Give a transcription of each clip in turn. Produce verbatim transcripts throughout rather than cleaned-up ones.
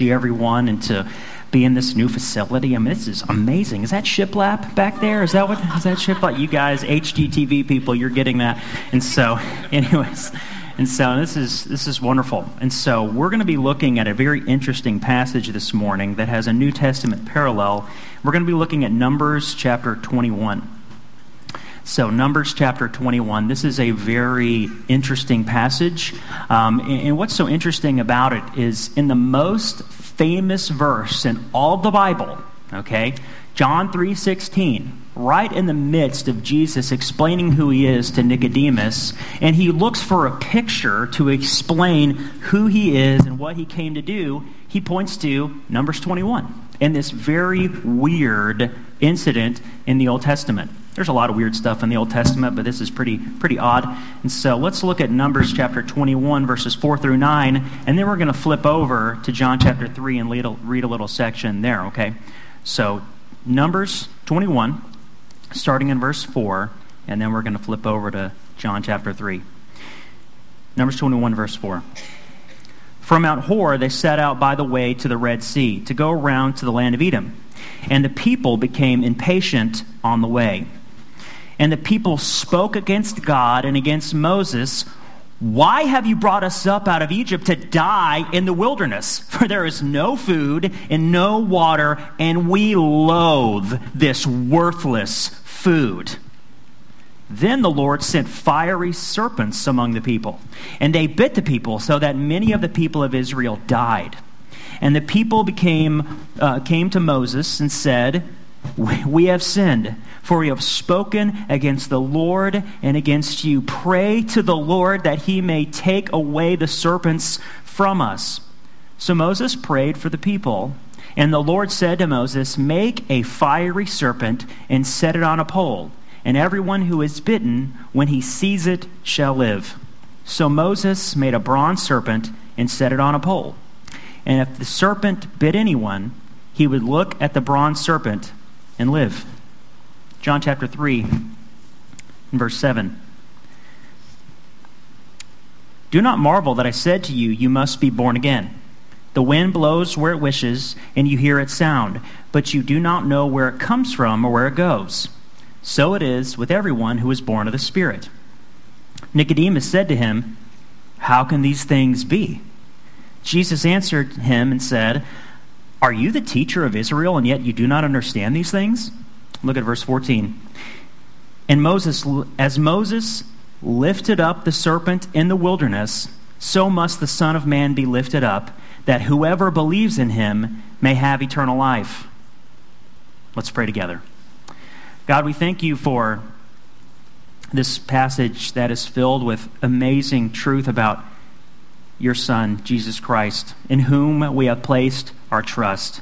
see everyone and to be in this new facility. I mean, this is amazing. Is that shiplap back there? Is that what is that shiplap? You guys, H G T V people, you're getting that. And so, anyways, and so this is this is wonderful. And so we're going to be looking at a very interesting passage this morning that has a New Testament parallel. We're going to be looking at Numbers chapter twenty-one. So Numbers chapter twenty-one, this is a very interesting passage. Um, and, and what's so interesting about it is in the most famous verse in all the Bible, okay, John three sixteen, right in the midst of Jesus explaining who he is to Nicodemus, and he looks for a picture to explain who he is and what he came to do, he points to Numbers twenty-one and this very weird incident in the Old Testament. There's a lot of weird stuff in the Old Testament, but this is pretty pretty odd. And so let's look at Numbers chapter twenty-one, verses four through nine, and then we're going to flip over to John chapter three and read a, read a little section there, okay? So Numbers twenty-one, starting in verse four, and then we're going to flip over to John chapter three. Numbers twenty-one, verse four. From Mount Hor they set out by the way to the Red Sea to go around to the land of Edom, and the people became impatient on the way. And the people spoke against God and against Moses, "Why have you brought us up out of Egypt to die in the wilderness? For there is no food and no water, and we loathe this worthless food." Then the Lord sent fiery serpents among the people, and they bit the people so that many of the people of Israel died. And the people became uh, came to Moses and said, "We have sinned, for we have spoken against the Lord and against you. Pray to the Lord that he may take away the serpents from us." So Moses prayed for the people, and the Lord said to Moses, "Make a fiery serpent and set it on a pole, and everyone who is bitten, when he sees it, shall live." So Moses made a bronze serpent and set it on a pole. And if the serpent bit anyone, he would look at the bronze serpent and live. John chapter three, verse seven. "Do not marvel that I said to you, you must be born again. The wind blows where it wishes, and you hear its sound, but you do not know where it comes from or where it goes. So it is with everyone who is born of the Spirit." Nicodemus said to him, "How can these things be?" Jesus answered him and said, "Are you the teacher of Israel, and yet you do not understand these things?" Look at verse fourteen. And Moses, as Moses lifted up the serpent in the wilderness, so must the Son of Man be lifted up, that whoever believes in him may have eternal life. Let's pray together. God, we thank you for this passage that is filled with amazing truth about your Son, Jesus Christ, in whom we have placed our trust.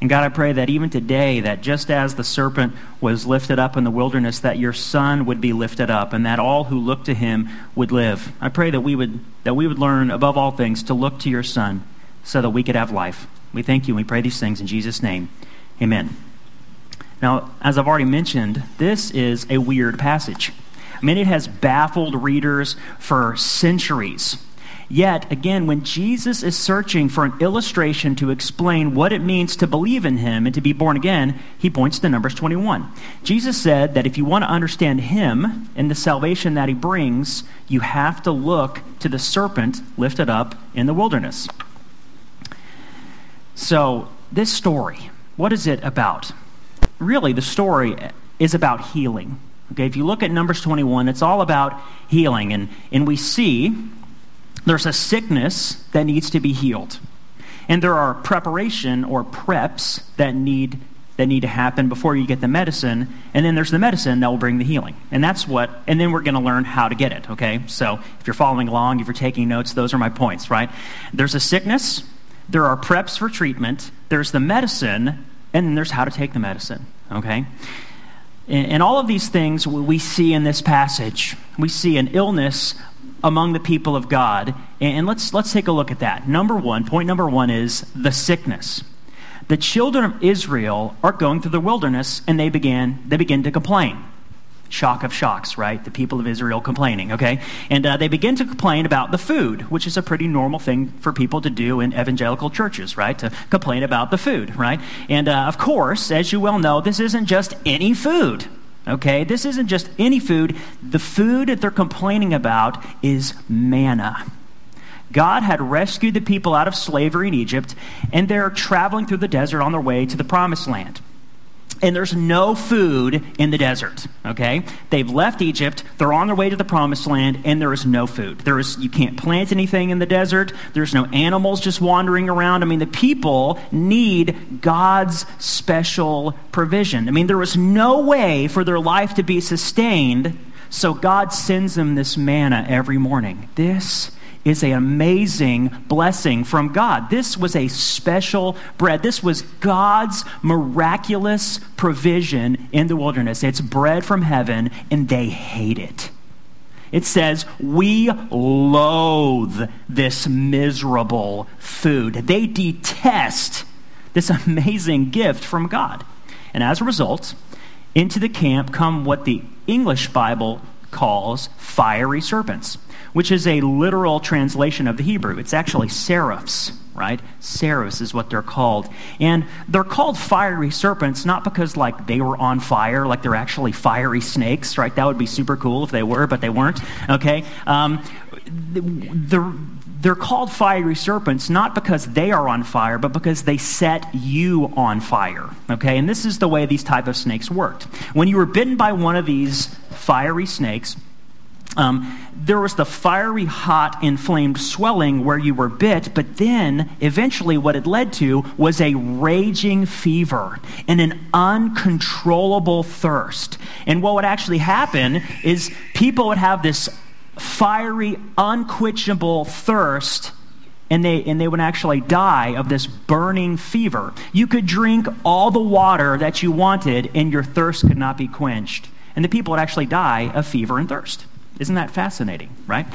And God, I pray that even today, that just as the serpent was lifted up in the wilderness, that your Son would be lifted up, and that all who look to him would live. I pray that we would that we would learn, above all things, to look to your Son so that we could have life. We thank you, and we pray these things in Jesus' name. Amen. Now, as I've already mentioned, this is a weird passage. I mean, it has baffled readers for centuries. Yet, again, when Jesus is searching for an illustration to explain what it means to believe in him and to be born again, he points to Numbers twenty-one. Jesus said that if you want to understand him and the salvation that he brings, you have to look to the serpent lifted up in the wilderness. So, this story, what is it about? Really, the story is about healing. Okay, if you look at Numbers twenty-one, it's all about healing, and, and we see there's a sickness that needs to be healed. And there are preparation or preps that need that need to happen before you get the medicine. And then there's the medicine that will bring the healing. And that's what, and then we're going to learn how to get it, okay? So if you're following along, if you're taking notes, those are my points, right? There's a sickness, there are preps for treatment, there's the medicine, and then there's how to take the medicine, okay? And, and all of these things we see in this passage. We see an illness among the people of God. And let's let's take a look at that. Number one, point number one is the sickness. The children of Israel are going through the wilderness, and they began they begin to complain. Shock of shocks, right? The people of Israel complaining, okay? And uh, they begin to complain about the food, which is a pretty normal thing for people to do in evangelical churches, right? To complain about the food, right? And uh, of course, as you well know, this isn't just any food, okay? This isn't just any food. The food that they're complaining about is manna. God had rescued the people out of slavery in Egypt, and they're traveling through the desert on their way to the promised land. And there's no food in the desert, okay? They've left Egypt, they're on their way to the promised land, and there is no food. There is, you can't plant anything in the desert. There's no animals just wandering around. I mean, the people need God's special provision. I mean, there was no way for their life to be sustained, so God sends them this manna every morning. This is an amazing blessing from God. This was a special bread. This was God's miraculous provision in the wilderness. It's bread from heaven, and they hate it. It says, we loathe this miserable food. They detest this amazing gift from God. And as a result, into the camp come what the English Bible calls fiery serpents, which is a literal translation of the Hebrew. It's actually seraphs, right? Seraphs is what they're called. And they're called fiery serpents not because like they were on fire, like they're actually fiery snakes, right? That would be super cool if they were, but they weren't, okay? Um, they're, they're called fiery serpents not because they are on fire, but because they set you on fire, okay? And this is the way these type of snakes worked. When you were bitten by one of these fiery snakes, Um, there was the fiery, hot, inflamed swelling where you were bit, but then eventually what it led to was a raging fever and an uncontrollable thirst. And what would actually happen is people would have this fiery, unquenchable thirst, and they and they would actually die of this burning fever. You could drink all the water that you wanted, and your thirst could not be quenched. And the people would actually die of fever and thirst. Isn't that fascinating, right?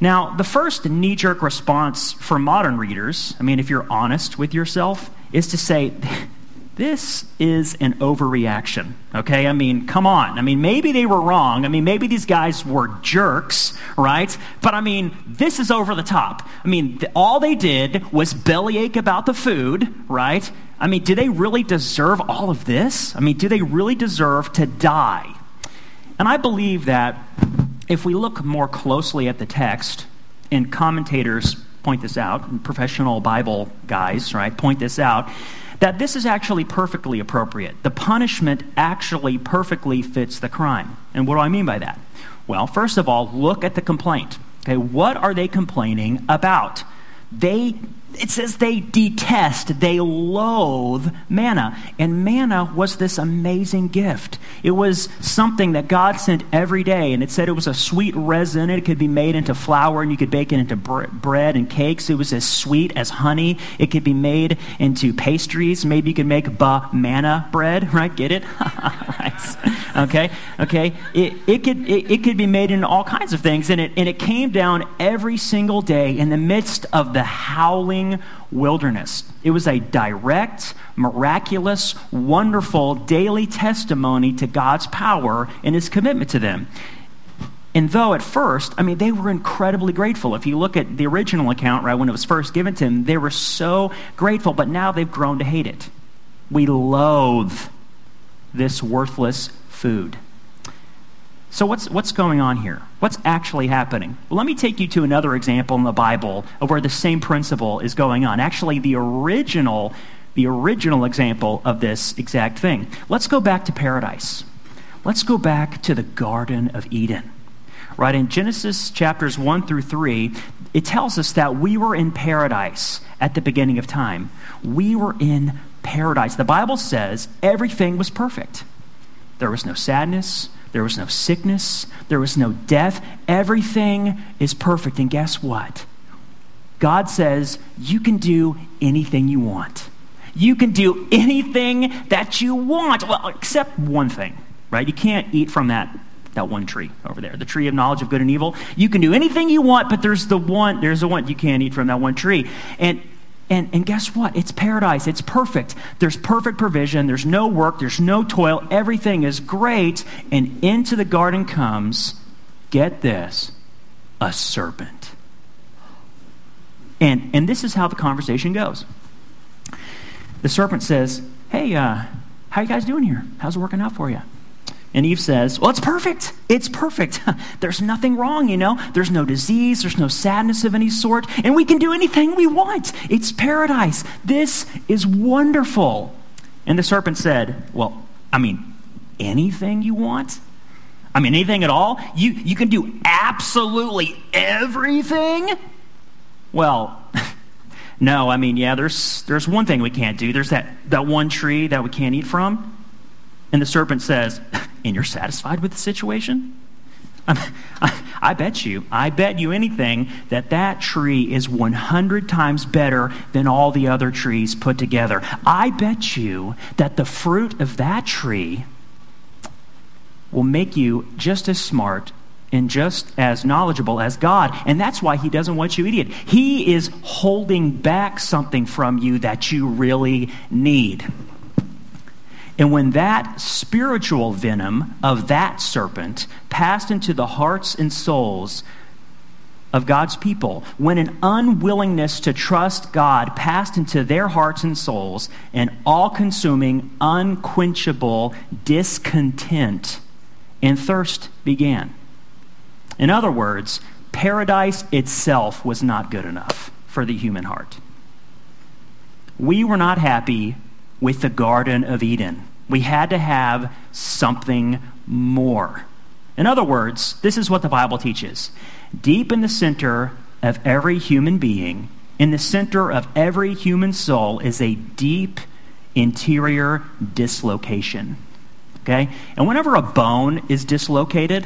Now, the first knee-jerk response for modern readers, I mean, if you're honest with yourself, is to say, this is an overreaction, okay? I mean, come on. I mean, maybe they were wrong. I mean, maybe these guys were jerks, right? But, I mean, this is over the top. I mean, all they did was bellyache about the food, right? I mean, do they really deserve all of this? I mean, do they really deserve to die? And I believe that if we look more closely at the text, and commentators point this out, and professional Bible guys, right, point this out, that this is actually perfectly appropriate. The punishment actually perfectly fits the crime. And what do I mean by that? Well, first of all, look at the complaint. Okay, what are they complaining about? They, it says they detest, they loathe manna. And manna was this amazing gift. It was something that God sent every day, and it said it was a sweet resin. It could be made into flour, and you could bake it into br- bread and cakes. It was as sweet as honey. It could be made into pastries. Maybe you could make ba-manna bread, right? Get it? Right. Okay, okay. It, it, could, it, it could be made into all kinds of things, and it, and it came down every single day in the midst of the howling wilderness. It was a direct, miraculous, wonderful daily testimony to God's power and his commitment to them. And though at first, I mean, they were incredibly grateful. If you look at the original account, right, when it was first given to them, they were so grateful, but now they've grown to hate it. We loathe this worthless food. So what's what's going on here? What's actually happening? Well, let me take you to another example in the Bible of where the same principle is going on. Actually, the original, the original example of this exact thing. Let's go back to paradise. Let's go back to the Garden of Eden. Right, in Genesis chapters one through three, it tells us that we were in paradise at the beginning of time. We were in paradise. The Bible says everything was perfect. There was no sadness. There was no sickness. There was no death. Everything is perfect. And guess what? God says, you can do anything you want. You can do anything that you want. Well, except one thing, right? You can't eat from that, that one tree over there, the tree of knowledge of good and evil. You can do anything you want, but there's the one, there's the one you can't eat from that one tree. And And, and guess what? It's paradise. It's perfect. There's perfect provision. There's no work. There's no toil. Everything is great. And into the garden comes, get this, a serpent. And, and this is how the conversation goes. The serpent says, hey, uh, how you guys doing here? How's it working out for you? And Eve says, well, it's perfect. It's perfect. There's nothing wrong, you know. There's no disease. There's no sadness of any sort. And we can do anything we want. It's paradise. This is wonderful. And the serpent said, well, I mean, anything you want? I mean, anything at all? You, you can do absolutely everything? Well, no, I mean, yeah, there's, there's one thing we can't do. There's that, that one tree that we can't eat from. And the serpent says, and you're satisfied with the situation? I, I, I bet you, I bet you anything that that tree is one hundred times better than all the other trees put together. I bet you that the fruit of that tree will make you just as smart and just as knowledgeable as God. And that's why he doesn't want you to eat it. He is holding back something from you that you really need. And when that spiritual venom of that serpent passed into the hearts and souls of God's people, when an unwillingness to trust God passed into their hearts and souls, an all-consuming, unquenchable discontent and thirst began. In other words, paradise itself was not good enough for the human heart. We were not happy with the Garden of Eden. We had to have something more. In other words, this is what the Bible teaches. Deep in the center of every human being, in the center of every human soul, is a deep interior dislocation. Okay? And whenever a bone is dislocated,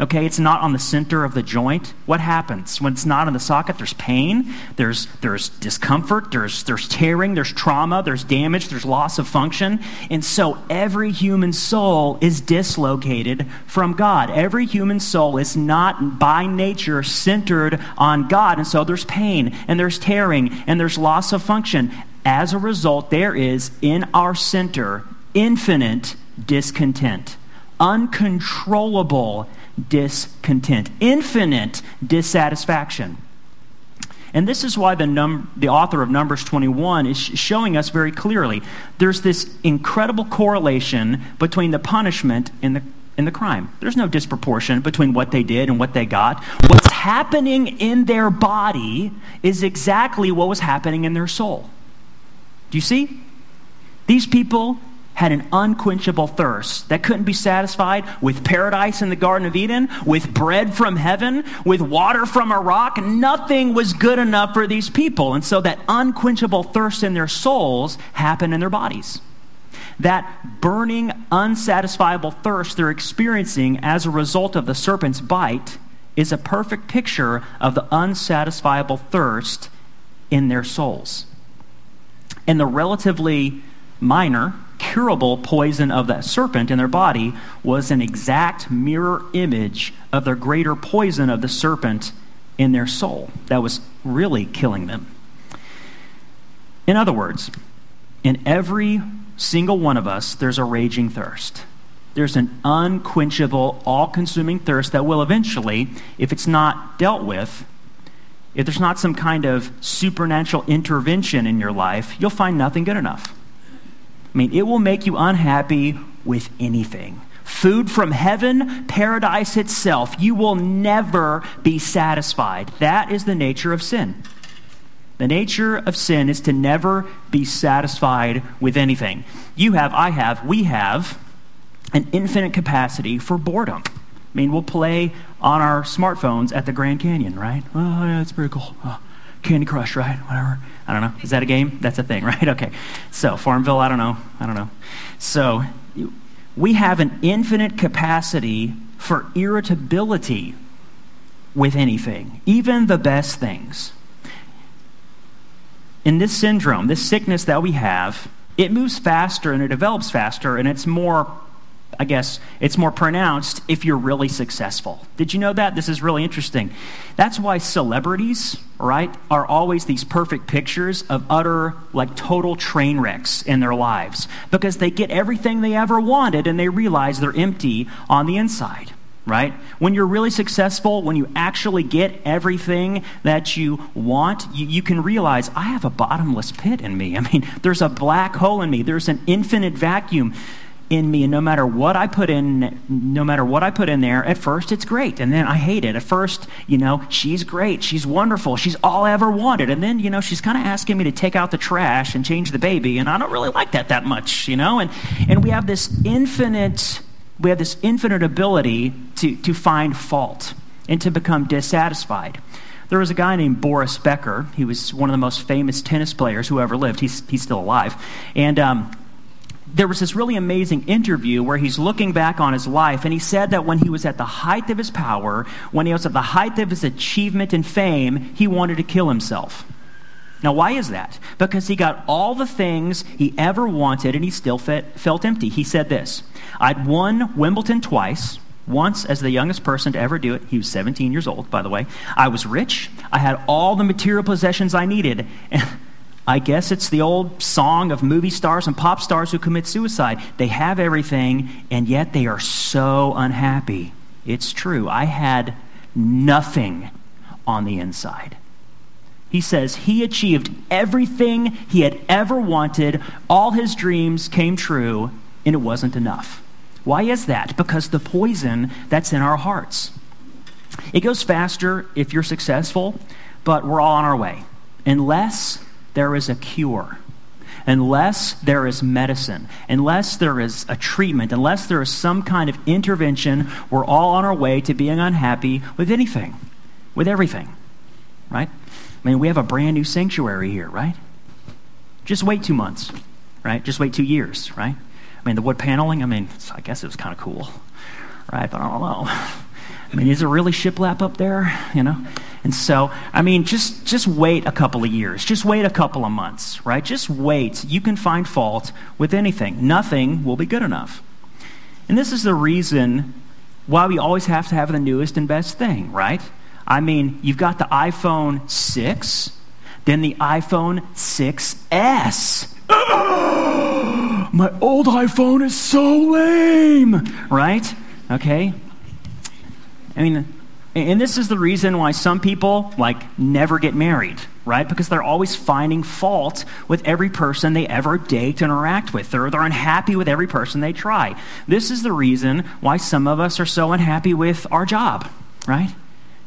okay, it's not on the center of the joint. What happens? When it's not in the socket, there's pain, there's there's discomfort, there's there's tearing, there's trauma, there's damage, there's loss of function. And so every human soul is dislocated from God. Every human soul is not by nature centered on God. And so there's pain, and there's tearing, and there's loss of function. As a result, there is in our center infinite discontent, uncontrollable discontent, infinite dissatisfaction. And this is why the num- the author of Numbers twenty-one is sh- showing us very clearly there's this incredible correlation between the punishment and the and the crime. There's no disproportion between what they did and what they got. What's happening in their body is exactly what was happening in their soul. Do you see? These people had an unquenchable thirst that couldn't be satisfied with paradise in the Garden of Eden, with bread from heaven, with water from a rock. Nothing was good enough for these people. And so that unquenchable thirst in their souls happened in their bodies. That burning, unsatisfiable thirst they're experiencing as a result of the serpent's bite is a perfect picture of the unsatisfiable thirst in their souls. And the relatively minor, curable poison of that serpent in their body was an exact mirror image of the greater poison of the serpent in their soul that was really killing them. In other words, in every single one of us, there's a raging thirst. There's an unquenchable, all-consuming thirst that will eventually, if it's not dealt with, if there's not some kind of supernatural intervention in your life, you'll find nothing good enough. I mean, it will make you unhappy with anything. Food from heaven, paradise itself. You will never be satisfied. That is the nature of sin. The nature of sin is to never be satisfied with anything. You have, I have, we have an infinite capacity for boredom. I mean, we'll play on our smartphones at the Grand Canyon, right? Oh, yeah, that's pretty cool. Oh, Candy Crush, right? Whatever. I don't know. Is that a game? That's a thing, right? Okay. So Farmville, I don't know. I don't know. So we have an infinite capacity for irritability with anything, even the best things. In this syndrome, this sickness that we have, it moves faster and it develops faster and it's more I guess it's more pronounced if you're really successful. Did you know that? This is really interesting. That's why celebrities, right, are always these perfect pictures of utter, like total train wrecks in their lives, because they get everything they ever wanted and they realize they're empty on the inside, right? When you're really successful, when you actually get everything that you want, you, you can realize, I have a bottomless pit in me. I mean, there's a black hole in me. There's an infinite vacuum in me, and no matter what I put in, no matter what I put in there, at first it's great, and then I hate it. At first, you know, she's great, she's wonderful, she's all I ever wanted, and then, you know, she's kind of asking me to take out the trash and change the baby, and I don't really like that that much, you know, and and we have this infinite, we have this infinite ability to to find fault and to become dissatisfied. There was a guy named Boris Becker. He was one of the most famous tennis players who ever lived. He's he's still alive, and um. There was this really amazing interview where he's looking back on his life, and he said that when he was at the height of his power, when he was at the height of his achievement and fame, he wanted to kill himself. Now, why is that? Because he got all the things he ever wanted, and he still felt empty. He said this, "I'd won Wimbledon twice, once as the youngest person to ever do it." He was seventeen years old, by the way. "I was rich. I had all the material possessions I needed." I guess it's the old song of movie stars and pop stars who commit suicide. They have everything, and yet they are so unhappy. It's true. I had nothing on the inside. He says he achieved everything he had ever wanted. All his dreams came true, and it wasn't enough. Why is that? Because the poison that's in our hearts. It goes faster if you're successful, but we're all on our way. Unless there is a cure, unless there is medicine, unless there is a treatment, unless there is some kind of intervention, we're all on our way to being unhappy with anything, with everything, right? I mean, we have a brand new sanctuary here, right? Just wait two months, right? Just wait two years, right? I mean, the wood paneling, I mean, I guess it was kind of cool, right? But I don't know. I mean, is it really shiplap up there, you know? And so, I mean, just, just wait a couple of years. Just wait a couple of months, right? Just wait. You can find fault with anything. Nothing will be good enough. And this is the reason why we always have to have the newest and best thing, right? I mean, you've got the iPhone six, then the iPhone six S. My old iPhone is so lame, right? Okay. I mean... And this is the reason why some people, like, never get married, right? Because they're always finding fault with every person they ever date and interact with. They're, they're unhappy with every person they try. This is the reason why some of us are so unhappy with our job, right?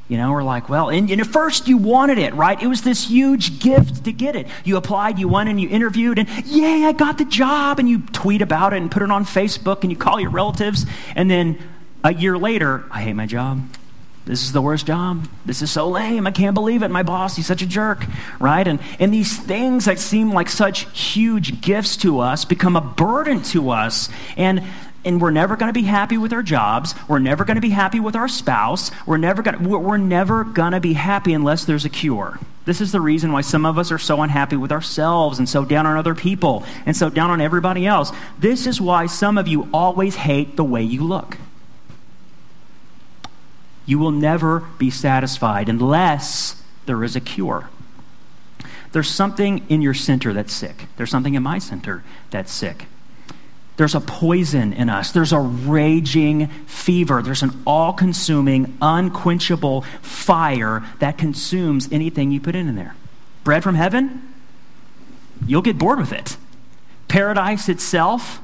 You know, we're like, well, and, and at first you wanted it, right? It was this huge gift to get it. You applied, you went, and you interviewed, and yay, I got the job, and you tweet about it and put it on Facebook, and you call your relatives, and then a year later, I hate my job. This is the worst job. This is so lame. I can't believe it. My boss, he's such a jerk, right? And and these things that seem like such huge gifts to us become a burden to us. And and we're never going to be happy with our jobs. We're never going to be happy with our spouse. We're never going to we're never going to be happy unless there's a cure. This is the reason why some of us are so unhappy with ourselves and so down on other people and so down on everybody else. This is why some of you always hate the way you look. You will never be satisfied unless there is a cure. There's something in your center that's sick. There's something in my center that's sick. There's a poison in us. There's a raging fever. There's an all-consuming, unquenchable fire that consumes anything you put in there. Bread from heaven? You'll get bored with it. Paradise itself?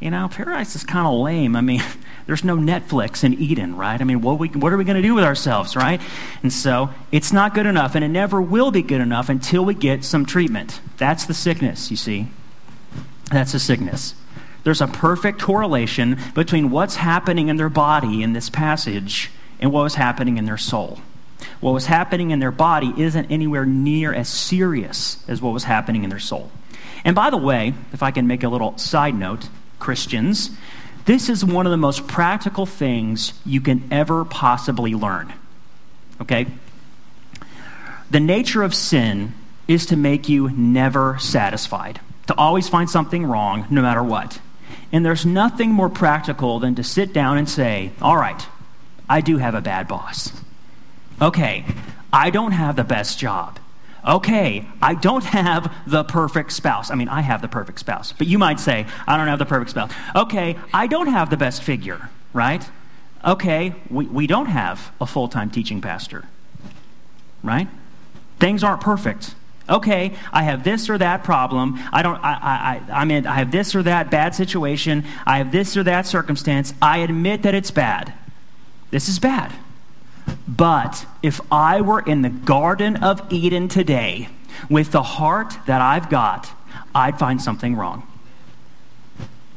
You know, paradise is kind of lame. I mean... There's no Netflix in Eden, right? I mean, what we what are we going to do with ourselves, right? And so it's not good enough, and it never will be good enough until we get some treatment. That's the sickness, you see. That's the sickness. There's a perfect correlation between what's happening in their body in this passage and what was happening in their soul. What was happening in their body isn't anywhere near as serious as what was happening in their soul. And by the way, if I can make a little side note, Christians... this is one of the most practical things you can ever possibly learn, okay? The nature of sin is to make you never satisfied, to always find something wrong no matter what. And there's nothing more practical than to sit down and say, all right, I do have a bad boss. Okay, I don't have the best job. Okay, I don't have the perfect spouse. I mean, I have the perfect spouse, but you might say, I don't have the perfect spouse. Okay, I don't have the best figure, right? Okay, we, we don't have a full-time teaching pastor, right? Things aren't perfect. Okay, I have this or that problem. I don't. I. I. I mean, I have this or that bad situation. I have this or that circumstance. I admit that it's bad. This is bad. But if I were in the Garden of Eden today with the heart that I've got, I'd find something wrong.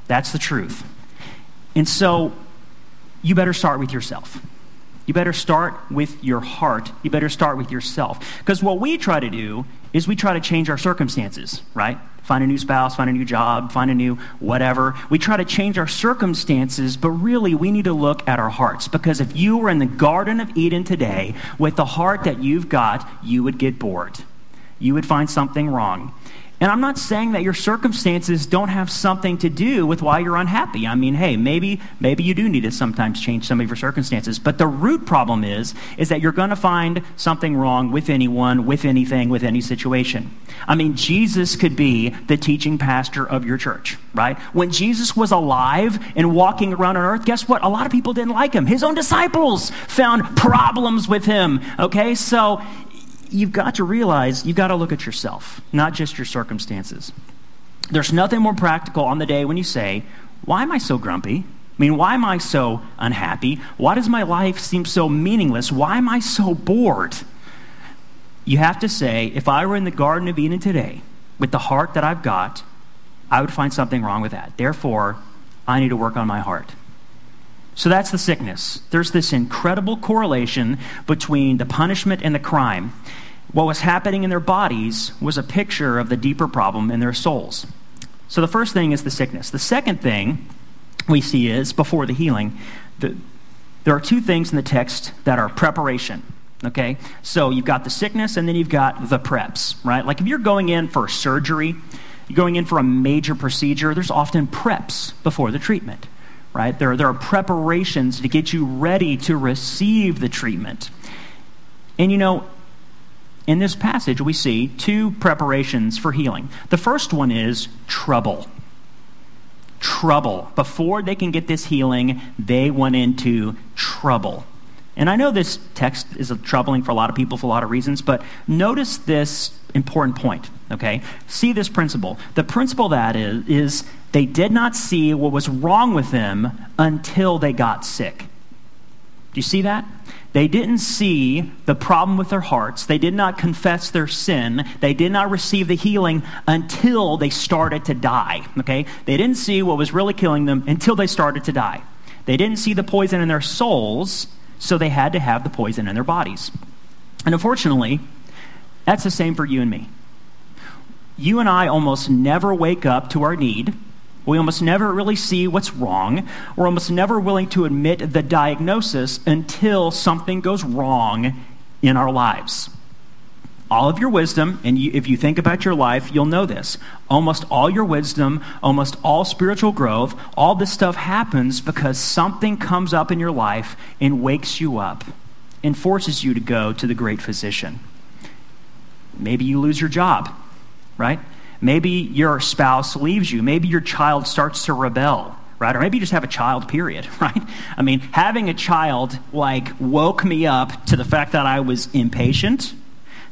That's the truth. And so you better start with yourself. You better start with your heart. You better start with yourself. Because what we try to do is we try to change our circumstances, right? Find a new spouse, find a new job, find a new whatever. We try to change our circumstances, but really we need to look at our hearts. Because if you were in the Garden of Eden today with the heart that you've got, you would get bored. You would find something wrong. And I'm not saying that your circumstances don't have something to do with why you're unhappy. I mean, hey, maybe maybe you do need to sometimes change some of your circumstances. But the root problem is, is that you're going to find something wrong with anyone, with anything, with any situation. I mean, Jesus could be the teaching pastor of your church, right? When Jesus was alive and walking around on earth, guess what? A lot of people didn't like him. His own disciples found problems with him, okay? So you've got to realize you've got to look at yourself, not just your circumstances. There's nothing more practical on the day when you say, why am I so grumpy? I mean, why am I so unhappy? Why does my life seem so meaningless? Why am I so bored? You have to say, if I were in the Garden of Eden today with the heart that I've got, I would find something wrong with that. Therefore, I need to work on my heart. So that's the sickness. There's this incredible correlation between the punishment and the crime. What was happening in their bodies was a picture of the deeper problem in their souls. So the first thing is the sickness. The second thing we see is, before the healing, the, there are two things in the text that are preparation. Okay, so you've got the sickness and then you've got the preps, right? Like if you're going in for surgery, you're going in for a major procedure, there's often preps before the treatment. Right? There, there are preparations to get you ready to receive the treatment. And you know, in this passage we see two preparations for healing. The first one is trouble. Trouble. Before they can get this healing, they went into trouble. And I know this text is troubling for a lot of people for a lot of reasons, but notice this important point, okay? See this principle. The principle that is, is they did not see what was wrong with them until they got sick. Do you see that? They didn't see the problem with their hearts. They did not confess their sin. They did not receive the healing until they started to die, okay? They didn't see what was really killing them until they started to die. They didn't see the poison in their souls, so they had to have the poison in their bodies. And unfortunately, that's the same for you and me. You and I almost never wake up to our need. We almost never really see what's wrong. We're almost never willing to admit the diagnosis until something goes wrong in our lives. All of your wisdom, and you, if you think about your life, you'll know this. Almost all your wisdom, almost all spiritual growth, all this stuff happens because something comes up in your life and wakes you up and forces you to go to the great physician. Maybe you lose your job, right? Maybe your spouse leaves you. Maybe your child starts to rebel, right? Or maybe you just have a child, period, right? I mean, having a child, like, woke me up to the fact that I was impatient,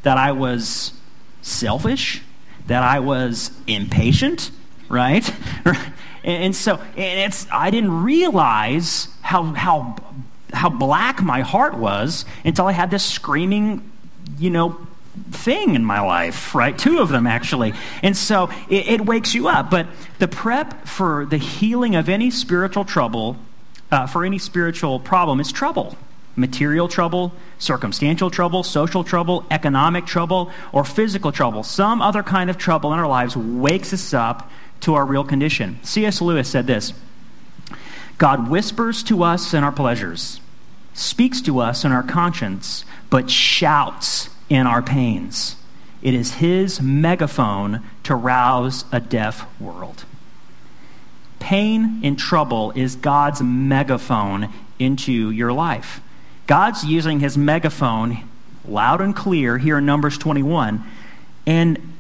that I was selfish, that I was impatient, right? And so, and it's I didn't realize how how how black my heart was until I had this screaming, you know, thing in my life, right? Two of them, actually. And so it, it wakes you up. But the prep for the healing of any spiritual trouble, uh, for any spiritual problem, is trouble. Material trouble, circumstantial trouble, social trouble, economic trouble, or physical trouble. Some other kind of trouble in our lives wakes us up to our real condition. C S Lewis said this, God whispers to us in our pleasures, speaks to us in our conscience, but shouts in our pains. It is his megaphone to rouse a deaf world. Pain and trouble is God's megaphone into your life. God's using his megaphone loud and clear here in Numbers twenty-one, and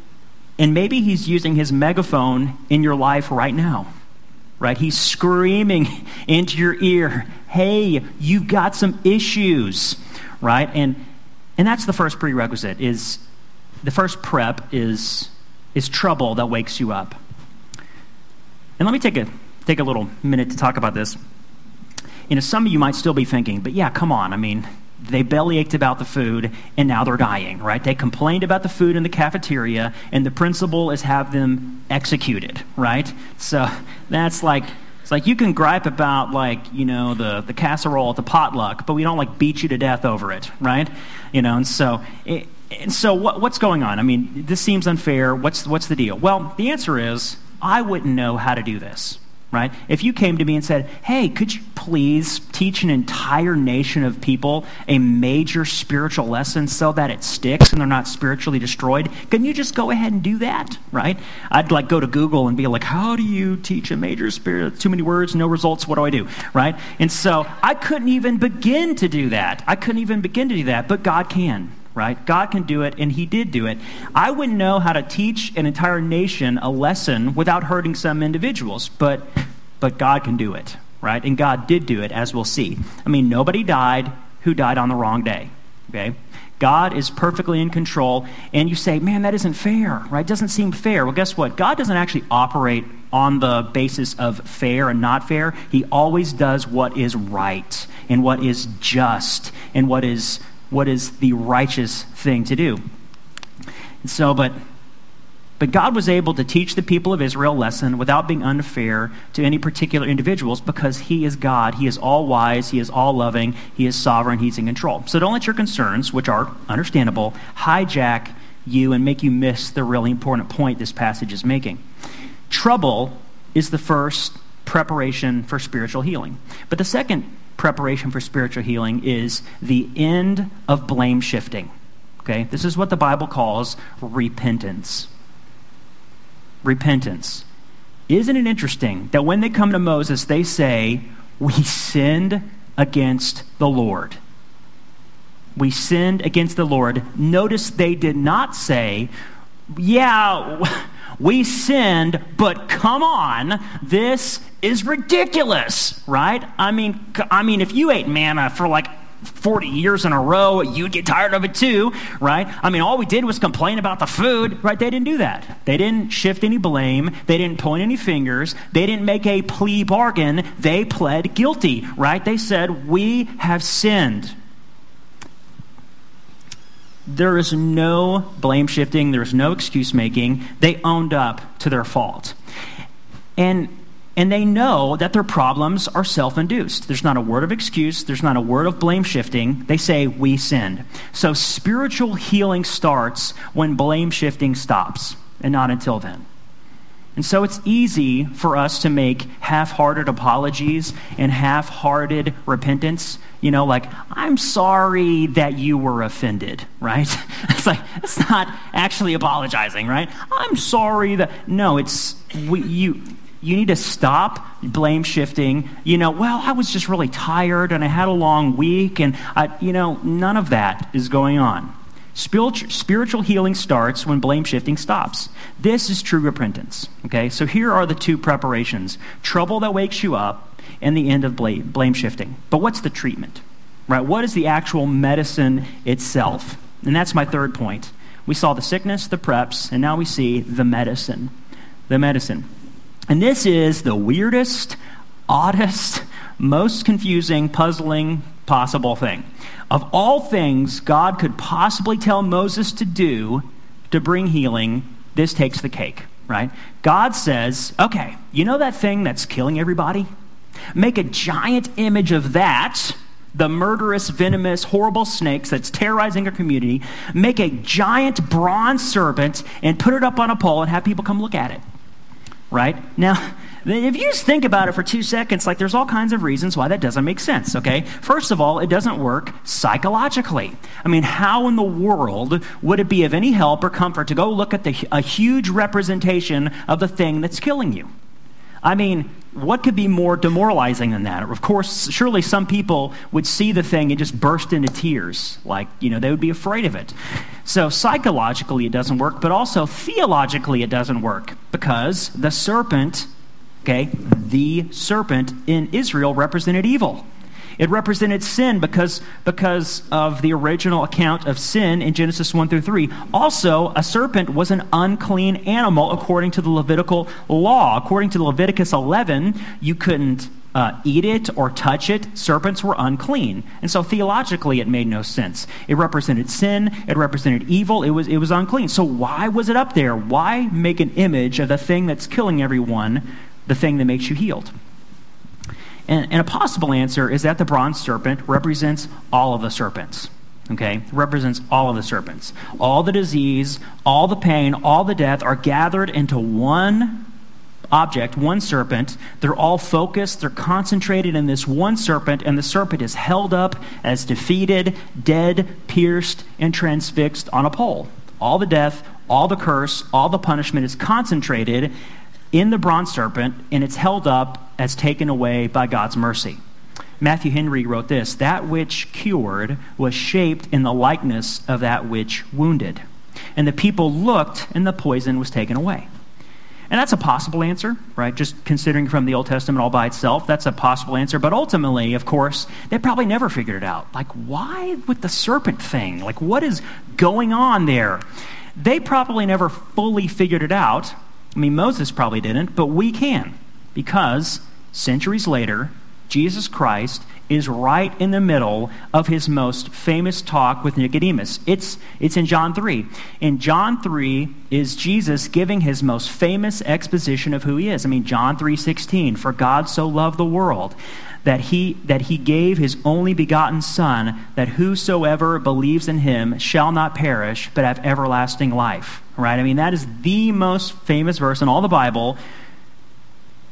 and maybe he's using his megaphone in your life right now, right? He's screaming into your ear, hey, you've got some issues, right? And and that's the first prerequisite is, the first prep is, is trouble that wakes you up. And let me take a, take a little minute to talk about this. You know, some of you might still be thinking, but yeah, come on, I mean, they bellyached about the food, and now they're dying, right? They complained about the food in the cafeteria, and the principle is have them executed, right? So that's like, it's like you can gripe about, like, you know, the, the casserole at the potluck, but we don't, like, beat you to death over it, right? You know, and so it, and so what, what's going on? I mean, this seems unfair. What's what's the deal? Well, the answer is I wouldn't know how to do this. Right? If you came to me and said, hey, could you please teach an entire nation of people a major spiritual lesson so that it sticks and they're not spiritually destroyed, can you just go ahead and do that? Right? I'd like go to Google and be like, how do you teach a major spirit? Too many words, no results, what do I do? Right? And so I couldn't even begin to do that. I couldn't even begin to do that, but God can. Right? God can do it, and he did do it. I wouldn't know how to teach an entire nation a lesson without hurting some individuals, but but God can do it, right? And God did do it, as we'll see. I mean, nobody died who died on the wrong day, okay? God is perfectly in control, and you say, man, that isn't fair, right? Doesn't seem fair. Well, guess what? God doesn't actually operate on the basis of fair and not fair. He always does what is right and what is just and what is what is the righteous thing to do. And so, but but God was able to teach the people of Israel a lesson without being unfair to any particular individuals because he is God. He is all-wise. He is all-loving. He is sovereign. He's in control. So don't let your concerns, which are understandable, hijack you and make you miss the really important point this passage is making. Trouble is the first preparation for spiritual healing. But the second preparation for spiritual healing is the end of blame shifting. Okay, this is what the Bible calls repentance. Repentance. Isn't it interesting that when they come to Moses, they say, we sinned against the Lord. We sinned against the Lord. Notice they did not say, yeah, we sinned, but come on, this is ridiculous, right? I mean, I mean, if you ate manna for like forty years in a row, you'd get tired of it too, right? I mean, all we did was complain about the food, right? They didn't do that. They didn't shift any blame. They didn't point any fingers. They didn't make a plea bargain. They pled guilty, right? They said, we have sinned. There is no blame shifting. There is no excuse making. They owned up to their fault. And and they know that their problems are self-induced. There's not a word of excuse. There's not a word of blame shifting. They say, we sinned. So spiritual healing starts when blame shifting stops, and not until then. And so it's easy for us to make half-hearted apologies and half-hearted repentance. You know, like, I'm sorry that you were offended, right? It's like, it's not actually apologizing, right? I'm sorry that, no, it's, we, you you need to stop blame shifting. You know, well, I was just really tired and I had a long week and, I, you know, none of that is going on. Spiritual healing starts when blame shifting stops. This is true repentance, okay? So here are the two preparations, trouble that wakes you up and the end of blame, blame shifting. But what's the treatment, right? What is the actual medicine itself? And that's my third point. We saw the sickness, the preps, and now we see the medicine, the medicine. And this is the weirdest, oddest, most confusing, puzzling possible thing. Of all things God could possibly tell Moses to do to bring healing, this takes the cake, right? God says, okay, you know that thing that's killing everybody? Make a giant image of that, the murderous, venomous, horrible snakes that's terrorizing our community. Make a giant bronze serpent and put it up on a pole and have people come look at it, right? Now, if you just think about it for two seconds, like there's all kinds of reasons why that doesn't make sense, okay? First of all, it doesn't work psychologically. I mean, how in the world would it be of any help or comfort to go look at the, a huge representation of the thing that's killing you? I mean, what could be more demoralizing than that? Of course, surely some people would see the thing and just burst into tears. Like, you know, they would be afraid of it. So psychologically it doesn't work, but also theologically it doesn't work, because the serpent, okay, the serpent in Israel represented evil. It represented sin because, because of the original account of sin in Genesis one through three. Also, a serpent was an unclean animal according to the Levitical law. According to Leviticus eleven, you couldn't uh, eat it or touch it. Serpents were unclean. And so theologically, it made no sense. It represented sin. It represented evil. It was, it was unclean. So why was it up there? Why make an image of the thing that's killing everyone, the thing that makes you healed? And, and a possible answer is that the bronze serpent represents all of the serpents, okay? Represents all of the serpents. All the disease, all the pain, all the death are gathered into one object, one serpent. They're all focused. They're concentrated in this one serpent, and the serpent is held up as defeated, dead, pierced, and transfixed on a pole. All the death, all the curse, all the punishment is concentrated in the bronze serpent, and it's held up as taken away by God's mercy. Matthew Henry wrote this: that which cured was shaped in the likeness of that which wounded. And the people looked, and the poison was taken away. And that's a possible answer, right? Just considering from the Old Testament all by itself, that's a possible answer. But ultimately, of course, they probably never figured it out. Like, why with the serpent thing? Like, what is going on there? They probably never fully figured it out. I mean, Moses probably didn't, but we can, because centuries later, Jesus Christ is right in the middle of his most famous talk with Nicodemus. It's, it's in John three. In John three is Jesus giving his most famous exposition of who he is. I mean, John three sixteen, for God so loved the world that he, that he gave his only begotten Son, that whosoever believes in him shall not perish, but have everlasting life. Right? I mean, that is the most famous verse in all the Bible.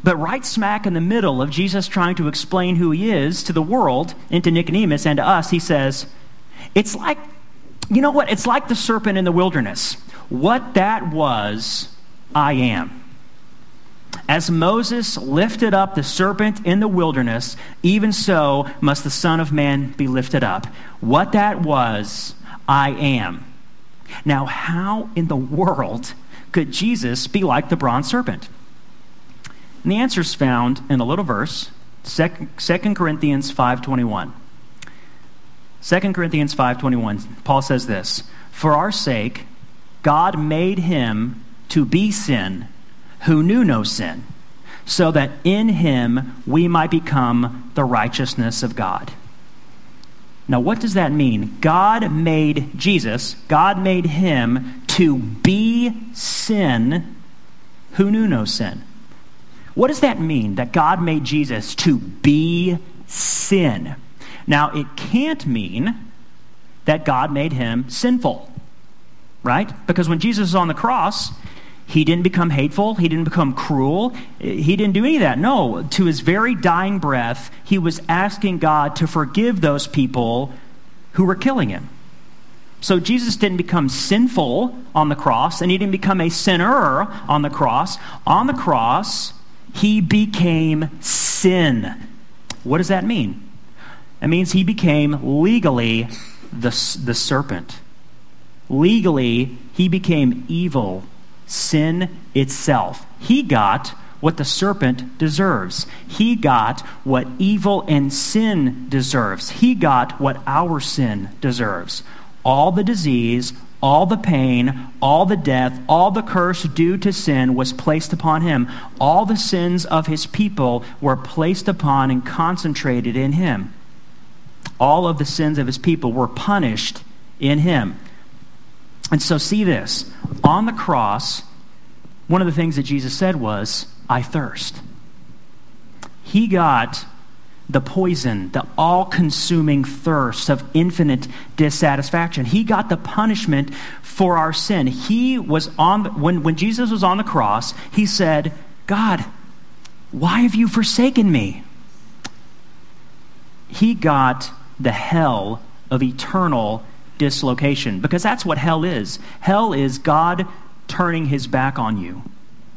But right smack in the middle of Jesus trying to explain who he is to the world and to Nicodemus and to us, he says, it's like, you know what? It's like the serpent in the wilderness. What that was, I am. As Moses lifted up the serpent in the wilderness, even so must the Son of Man be lifted up. What that was, I am. Now, how in the world could Jesus be like the bronze serpent? And the answer is found in a little verse, Second Corinthians five twenty-one. Second Corinthians five twenty-one, Paul says this: for our sake, God made him to be sin, who knew no sin, so that in him we might become the righteousness of God. Now, what does that mean? God made Jesus, God made him to be sin who knew no sin. What does that mean, that God made Jesus to be sin? Now, it can't mean that God made him sinful, right? Because when Jesus was on the cross, he didn't become hateful. He didn't become cruel. He didn't do any of that. No, to his very dying breath, he was asking God to forgive those people who were killing him. So Jesus didn't become sinful on the cross, and he didn't become a sinner on the cross. On the cross, he became sin. What does that mean? It means he became legally the, the serpent. Legally, he became evil. Sin itself. He got what the serpent deserves. He got what evil and sin deserves. He got what our sin deserves. All the disease, all the pain, all the death, all the curse due to sin was placed upon him. All the sins of his people were placed upon and concentrated in him. All of the sins of his people were punished in him. And so see this, on the cross, one of the things that Jesus said was, I thirst. He got the poison, the all-consuming thirst of infinite dissatisfaction. He got the punishment for our sin. He was on, the, when, when Jesus was on the cross, he said, God, why have you forsaken me? He got the hell of eternal dislocation, because that's what hell is. Hell is God turning his back on you.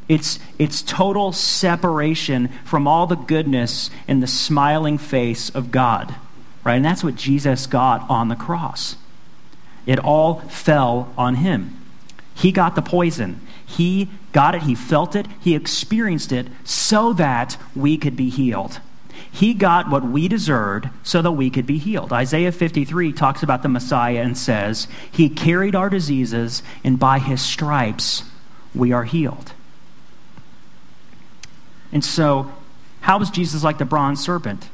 It's it's total separation from all the goodness and the smiling face of God, right? And that's what Jesus got on the cross. It all fell on him. He got the poison. He got it. He felt it. He experienced it so that we could be healed. He got what we deserved so that we could be healed. Isaiah fifty-three talks about the Messiah and says, he carried our diseases, and by his stripes we are healed. And so, how was Jesus like the bronze serpent?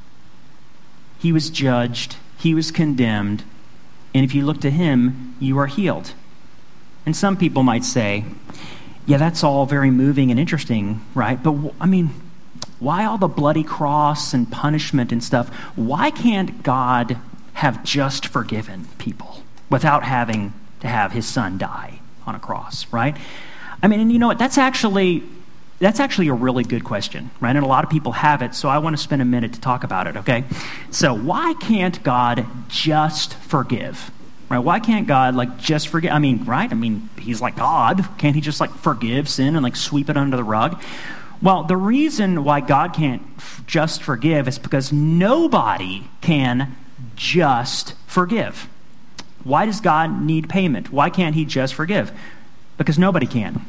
He was judged, he was condemned, and if you look to him, you are healed. And some people might say, yeah, that's all very moving and interesting, right? But, I mean, why all the bloody cross and punishment and stuff? Why can't God have just forgiven people without having to have his son die on a cross, right? I mean, and you know what? That's actually... That's actually a really good question, right? And a lot of people have it, so I want to spend a minute to talk about it, okay? So why can't God just forgive, right? Why can't God, like, just forgive? I mean, right? I mean, he's like God. Can't he just, like, forgive sin and, like, sweep it under the rug? Well, the reason why God can't just forgive is because nobody can just forgive. Why does God need payment? Why can't he just forgive? Because nobody can.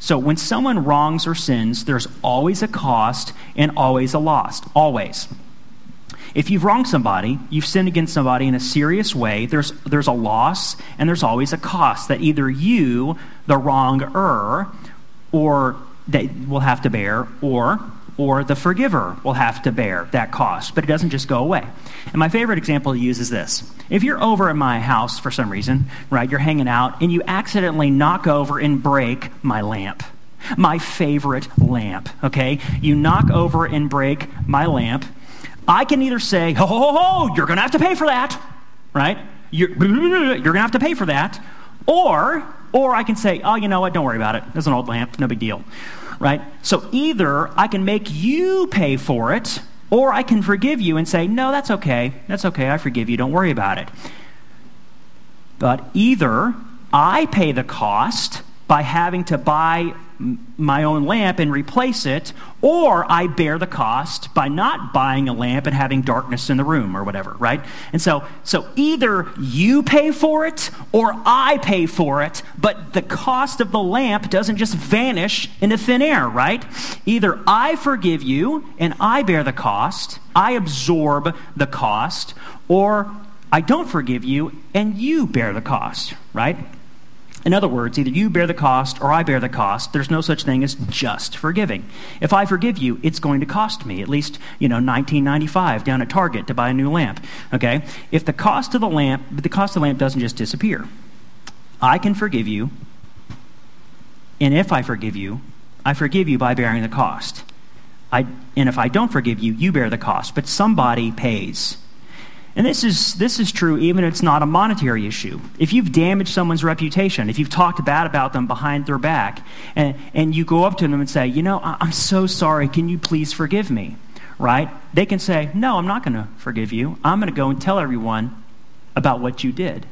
So when someone wrongs or sins, there's always a cost and always a loss, always. If you've wronged somebody, you've sinned against somebody in a serious way, there's there's a loss and there's always a cost that either you, the wronger, or they will have to bear, or or the forgiver will have to bear that cost, but it doesn't just go away. And my favorite example to use is this. If you're over at my house for some reason, right, you're hanging out, and you accidentally knock over and break my lamp, my favorite lamp, okay? You knock over and break my lamp. I can either say, ho, ho, ho, ho, you're going to have to pay for that, right? You're, you're going to have to pay for that. Or, or I can say, oh, you know what, don't worry about it. It's an old lamp, no big deal. Right? So either I can make you pay for it, or I can forgive you and say, no, that's okay. That's okay. I forgive you. Don't worry about it. But either I pay the cost by having to buy my own lamp and replace it, or I bear the cost by not buying a lamp and having darkness in the room or whatever, right? And so, so either you pay for it or I pay for it, but the cost of the lamp doesn't just vanish into thin air, right? Either I forgive you and I bear the cost, I absorb the cost, or I don't forgive you and you bear the cost, right? In other words, either you bear the cost or I bear the cost. There's no such thing as just forgiving. If I forgive you, it's going to cost me at least, you know, nineteen ninety-five down at Target to buy a new lamp, okay? If the cost of the lamp, the cost of the lamp doesn't just disappear. I can forgive you, and if I forgive you, I forgive you by bearing the cost. I, and if I don't forgive you, you bear the cost, but somebody pays. And this is this is true even if it's not a monetary issue. If you've damaged someone's reputation, if you've talked bad about them behind their back, and, and you go up to them and say, you know, I'm so sorry, can you please forgive me, right? They can say, no, I'm not going to forgive you. I'm going to go and tell everyone about what you did.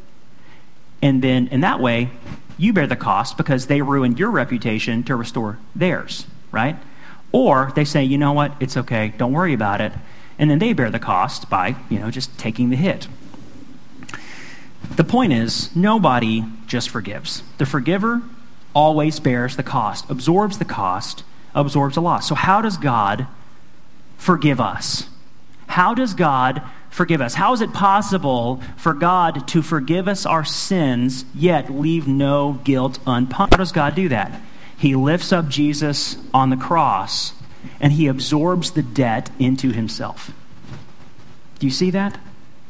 And then in that way, you bear the cost because they ruined your reputation to restore theirs, right? Or they say, you know what, it's okay, don't worry about it. And then they bear the cost by, you know, just taking the hit. The point is, nobody just forgives. The forgiver always bears the cost, absorbs the cost, absorbs the loss. So how does God forgive us? How does God forgive us? How is it possible for God to forgive us our sins, yet leave no guilt unpunished? How does God do that? He lifts up Jesus on the cross, and he absorbs the debt into himself. Do you see that?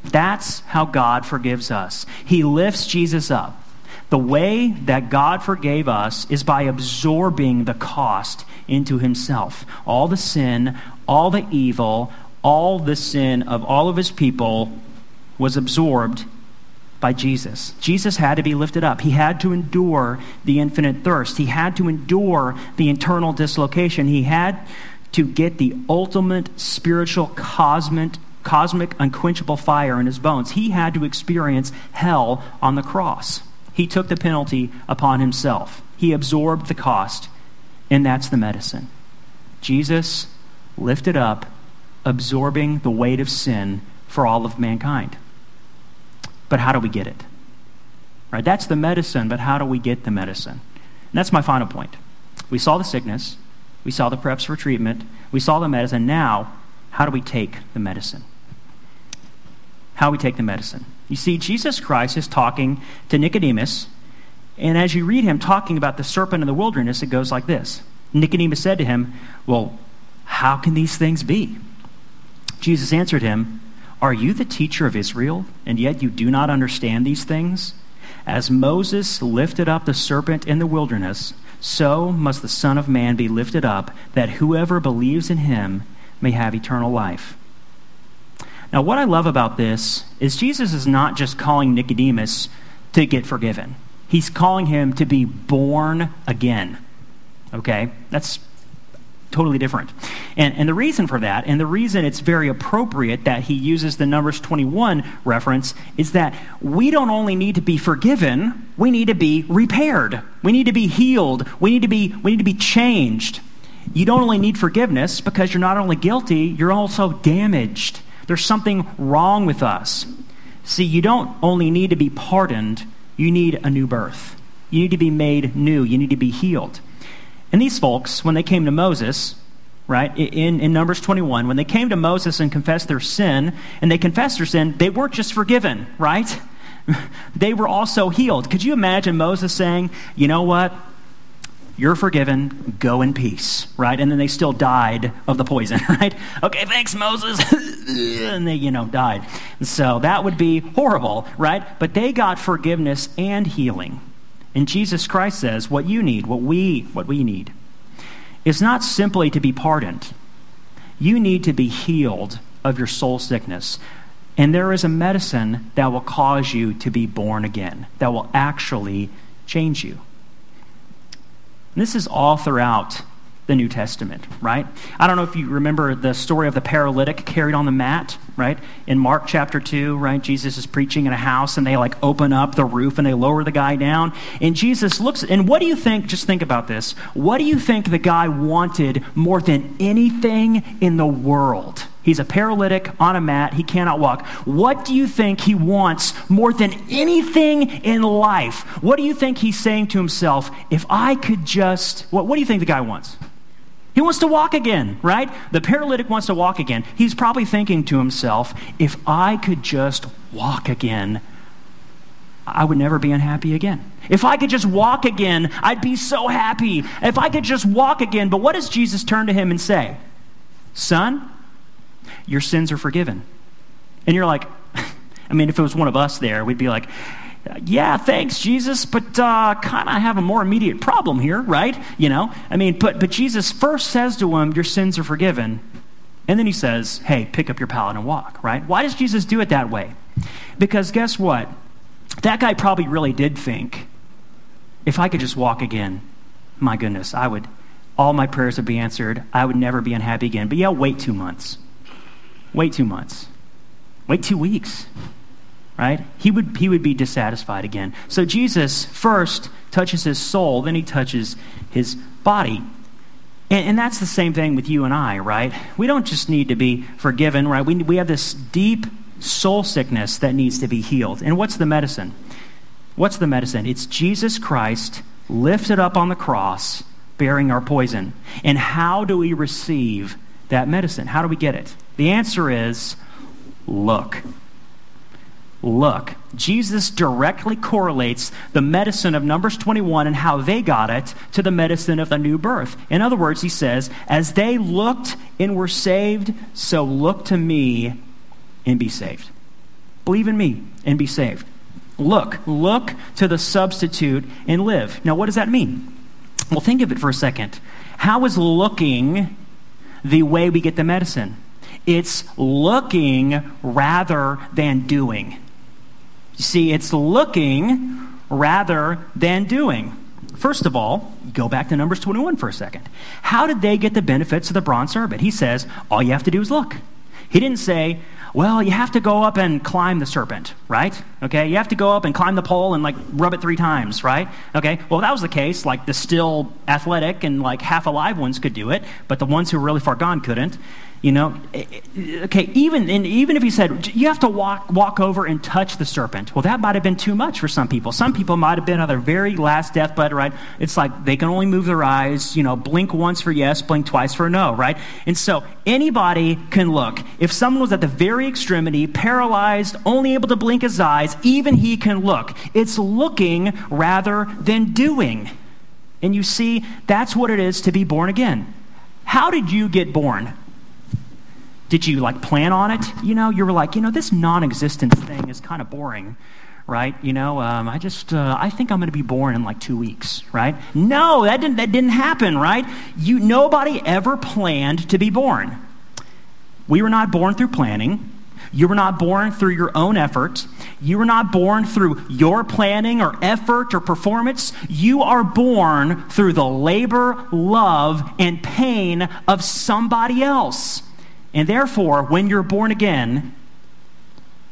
That's how God forgives us. He lifts Jesus up. The way that God forgave us is by absorbing the cost into himself. All the sin, all the evil, all the sin of all of his people was absorbed by Jesus. Jesus had to be lifted up. He had to endure the infinite thirst. He had to endure the internal dislocation. He had to get the ultimate spiritual cosmic, cosmic unquenchable fire in his bones. He had to experience hell on the cross. He took the penalty upon himself. He absorbed the cost And that's the medicine. Jesus lifted up, absorbing the weight of sin for all of mankind. But how do we get it? Right? That's the medicine, but how do we get the medicine? And that's my final point. We saw the sickness. We saw the preps for treatment. We saw the medicine. Now, how do we take the medicine? How we take the medicine. You see, Jesus Christ is talking to Nicodemus, and as you read him talking about the serpent in the wilderness, it goes like this. Nicodemus said to him, "Well, how can these things be?" Jesus answered him, "Are you the teacher of Israel, and yet you do not understand these things? As Moses lifted up the serpent in the wilderness, so must the Son of Man be lifted up, that whoever believes in him may have eternal life." Now, what I love about this is Jesus is not just calling Nicodemus to get forgiven. He's calling him to be born again. Okay? That's totally different. And, and the reason for that, and the reason it's very appropriate that he uses the Numbers twenty-one reference, is that we don't only need to be forgiven, we need to be repaired. We need to be healed. We need to be, we need to be changed. You don't only need forgiveness because you're not only guilty, you're also damaged. There's something wrong with us. See, you don't only need to be pardoned, you need a new birth. You need to be made new. You need to be healed. And these folks, when they came to Moses, right, in, in Numbers twenty-one, when they came to Moses and confessed their sin, and they confessed their sin, they weren't just forgiven, right? They were also healed. Could you imagine Moses saying, "You know what? You're forgiven, go in peace," right? And then they still died of the poison, right? "Okay, thanks, Moses." And they, you know, died. So that would be horrible, right? But they got forgiveness and healing. And Jesus Christ says, what you need, what we, what we need, is not simply to be pardoned. You need to be healed of your soul sickness. And there is a medicine that will cause you to be born again, that will actually change you. This is all throughout the New Testament, right? I don't know if you remember the story of the paralytic carried on the mat, right? In Mark chapter two, right? Jesus is preaching in a house, and they like open up the roof and they lower the guy down. And Jesus looks, and what do you think, just think about this, what do you think the guy wanted more than anything in the world? He's a paralytic on a mat. He cannot walk. What do you think he wants more than anything in life? What do you think he's saying to himself? If I could just, what, what do you think the guy wants? He wants to walk again, right? The paralytic wants to walk again. He's probably thinking to himself, if I could just walk again, I would never be unhappy again. If I could just walk again, I'd be so happy. If I could just walk again. But what does Jesus turn to him and say? "Son, your sins are forgiven." And you're like, I mean, if it was one of us there, we'd be like, "Yeah, thanks, Jesus, but uh, kind of have a more immediate problem here, right?" You know, I mean, but, but Jesus first says to him, "Your sins are forgiven." And then he says, "Hey, pick up your pallet and walk," right? Why does Jesus do it that way? Because guess what? That guy probably really did think, if I could just walk again, my goodness, I would, all my prayers would be answered. I would never be unhappy again. But yeah, wait two months. Wait two months. Wait two weeks. Right? He would he would be dissatisfied again. So Jesus first touches his soul, then he touches his body. And, and that's the same thing with you and I, right? We don't just need to be forgiven, right? We we have this deep soul sickness that needs to be healed. And what's the medicine? What's the medicine? It's Jesus Christ lifted up on the cross, bearing our poison. And how do we receive that medicine? How do we get it? The answer is, look. Look. Jesus directly correlates the medicine of Numbers twenty-one and how they got it to the medicine of the new birth. In other words, he says, as they looked and were saved, so look to me and be saved. Believe in me and be saved. Look. Look to the substitute and live. Now, what does that mean? Well, think of it for a second. How is looking the way we get the medicine? It's looking rather than doing. You see, it's looking rather than doing. First of all, go back to Numbers twenty-one for a second. How did they get the benefits of the bronze serpent? He says, all you have to do is look. He didn't say, Well, you have to go up and climb the serpent, right? Okay, you have to go up and climb the pole and like rub it three times, right? Okay, well, if that was the case, like the still athletic and like half alive ones could do it, but the ones who were really far gone couldn't. You know, okay, even and even if he said, you have to walk walk over and touch the serpent, well, that might have been too much for some people. Some people might have been on their very last deathbed, right? It's like they can only move their eyes, you know, blink once for yes, blink twice for no, right? And so anybody can look. If someone was at the very extremity, paralyzed, only able to blink his eyes, even he can look. It's looking rather than doing. And you see, that's what it is to be born again. How did you get born? Did you like plan on it? You know, you were like, you know, this non-existence thing is kind of boring, right? You know, um, I just, uh, I think I'm going to be born in like two weeks, right? No, that didn't, that didn't happen, right? You, nobody ever planned to be born. We were not born through planning. You were not born through your own effort. You were not born through your planning or effort or performance. You are born through the labor, love, and pain of somebody else. And therefore, when you're born again,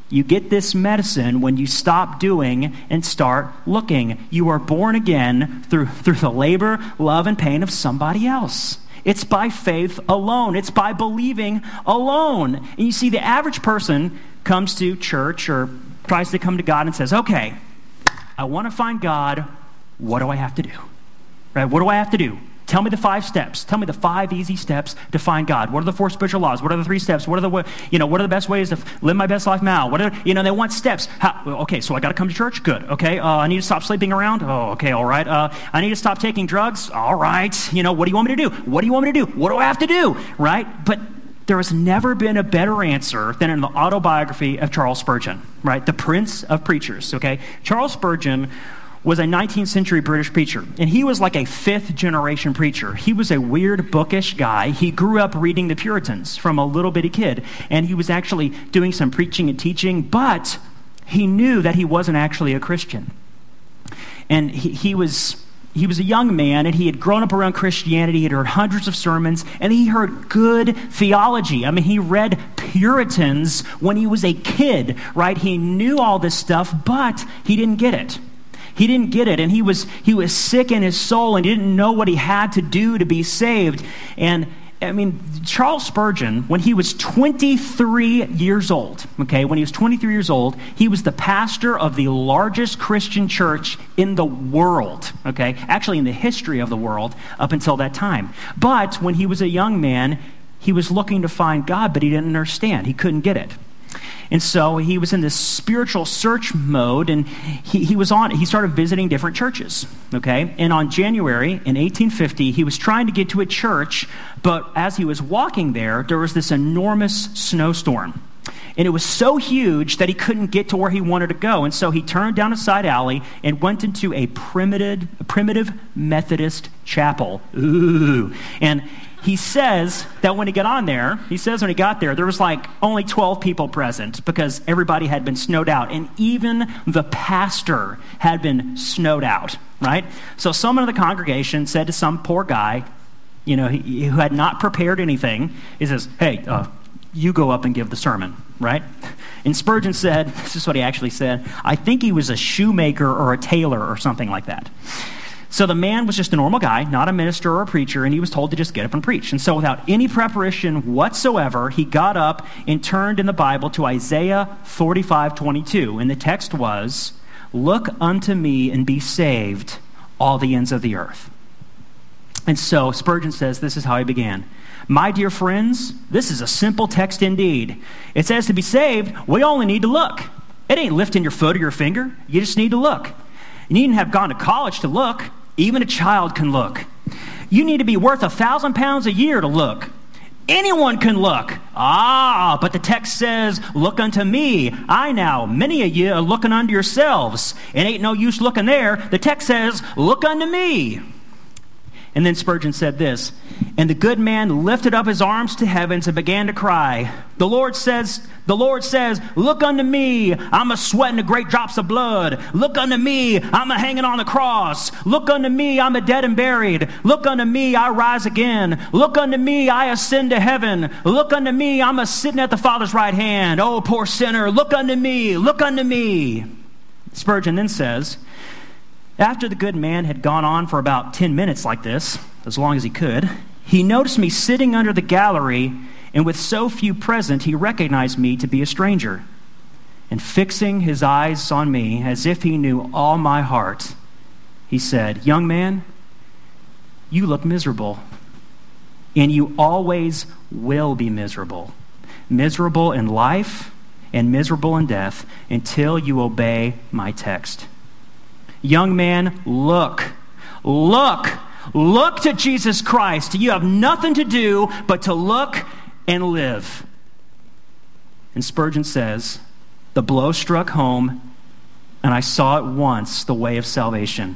you get this medicine when you stop doing and start looking. You are born again through, through the labor, love, and pain of somebody else. It's by faith alone. It's by believing alone. And you see, the average person comes to church or tries to come to God and says, okay, I want to find God. What do I have to do? Right? What do I have to do? Tell me the five steps. Tell me the five easy steps to find God. What are the four spiritual laws? What are the three steps? What are the you know what are the best ways to live my best life now? What are you know they want steps? How, okay, so I got to come to church. Good. Okay, uh, I need to stop sleeping around. Oh, okay, all right. Uh, I need to stop taking drugs. All right. You know what do you want me to do? What do you want me to do? What do I have to do? Right. But there has never been a better answer than in the autobiography of Charles Spurgeon. Right, the Prince of Preachers. Okay, Charles Spurgeon was a nineteenth century British preacher, and he was like a fifth-generation preacher. He was a weird, bookish guy. He grew up reading the Puritans from a little bitty kid, and he was actually doing some preaching and teaching, but he knew that he wasn't actually a Christian. And he, he was... He was a young man, and he had grown up around Christianity. He had heard hundreds of sermons, and he heard good theology. I mean, he read Puritans when he was a kid, right? He knew all this stuff, but he didn't get it. He didn't get it, and he was he was sick in his soul, and he didn't know what he had to do to be saved. And I mean, Charles Spurgeon, when he was twenty-three years old, okay, when he was twenty-three years old, he was the pastor of the largest Christian church in the world, okay, actually in the history of the world up until that time. But when he was a young man, he was looking to find God, but he didn't understand. He couldn't get it. And so he was in this spiritual search mode, and he, he was on. He started visiting different churches, okay? And on January in eighteen fifty, he was trying to get to a church, but as he was walking there, there was this enormous snowstorm. And it was so huge that he couldn't get to where he wanted to go, and so he turned down a side alley and went into a primitive, primitive Methodist chapel. Ooh. And he says that when he got on there, he says when he got there, there was like only twelve people present because everybody had been snowed out. And even the pastor had been snowed out, right? So someone in the congregation said to some poor guy, you know, who had not prepared anything, he says, hey, uh, you go up and give the sermon, right? And Spurgeon said, this is what he actually said, I think he was a shoemaker or a tailor or something like that. So the man was just a normal guy, not a minister or a preacher, and he was told to just get up and preach. And so without any preparation whatsoever, he got up and turned in the Bible to Isaiah forty-five twenty-two. And the text was, look unto me and be saved, all the ends of the earth. And so Spurgeon says this is how he began. My dear friends, this is a simple text indeed. It says to be saved, we only need to look. It ain't lifting your foot or your finger. You just need to look. You needn't have gone to college to look. Even a child can look. You need to be worth a thousand pounds a year to look. Anyone can look. Ah, but the text says, look unto me. I now, many of you are looking unto yourselves. It ain't no use looking there. The text says, look unto me. And then Spurgeon said this, "And the good man lifted up his arms to heavens and began to cry, The Lord says, the Lord says, look unto me, I'm a sweating of great drops of blood. Look unto me, I'm a hanging on the cross. Look unto me, I'm a dead and buried. Look unto me, I rise again. Look unto me, I ascend to heaven. Look unto me, I'm a sitting at the Father's right hand. Oh, poor sinner, look unto me, look unto me." Spurgeon then says, "After the good man had gone on for about ten minutes like this, as long as he could, he noticed me sitting under the gallery, and with so few present, he recognized me to be a stranger. And fixing his eyes on me, as if he knew all my heart, he said, 'Young man, you look miserable, and you always will be miserable, miserable in life and miserable in death, until you obey my text. Young man, look, look, look to Jesus Christ. You have nothing to do but to look and live.'" And Spurgeon says, "The blow struck home, and I saw at once the way of salvation.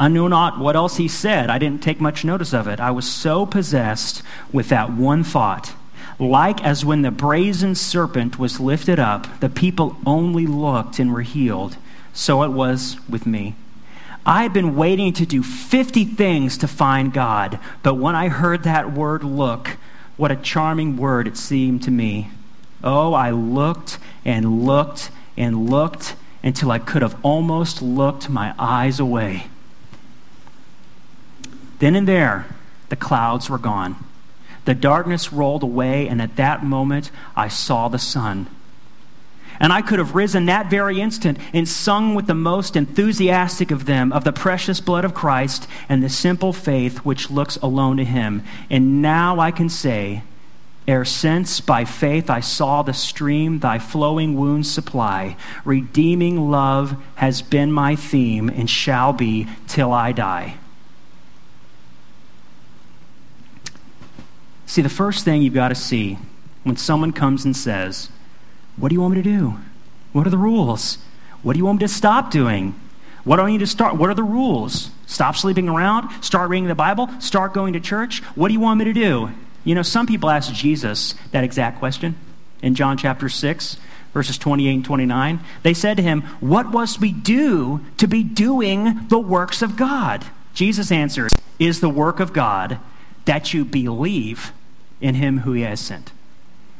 I knew not what else he said. I didn't take much notice of it. I was so possessed with that one thought. Like as when the brazen serpent was lifted up, the people only looked and were healed. So it was with me. I had been waiting to do fifty things to find God, but when I heard that word, look, what a charming word it seemed to me. Oh, I looked and looked and looked until I could have almost looked my eyes away. Then and there, the clouds were gone. The darkness rolled away, and at that moment, I saw the sun. And I could have risen that very instant and sung with the most enthusiastic of them of the precious blood of Christ and the simple faith which looks alone to him. And now I can say, ere since by faith I saw the stream thy flowing wounds supply, redeeming love has been my theme and shall be till I die." See, the first thing you've got to see when someone comes and says, "What do you want me to do? What are the rules? What do you want me to stop doing? What do I need to start? What are the rules? Stop sleeping around? Start reading the Bible? Start going to church? What do you want me to do?" You know, some people asked Jesus that exact question in John chapter six, verses twenty-eight and twenty-nine. They said to him, "What must we do to be doing the works of God?" Jesus answered, "Is the work of God that you believe in him who he has sent."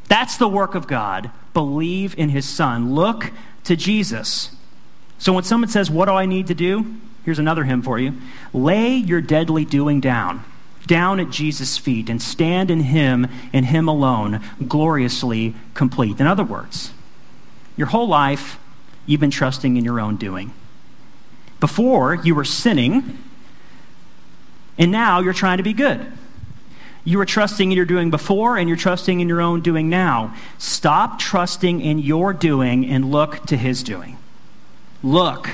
That's the work of God. Believe in his son. Look to Jesus. So when someone says, "What do I need to do?" Here's another hymn for you. Lay your deadly doing down, down at Jesus' feet, and stand in him and him alone, gloriously complete. In other words, your whole life, you've been trusting in your own doing. Before, you were sinning, and now you're trying to be good. You were trusting in your doing before, and you're trusting in your own doing now. Stop trusting in your doing and look to his doing. Look,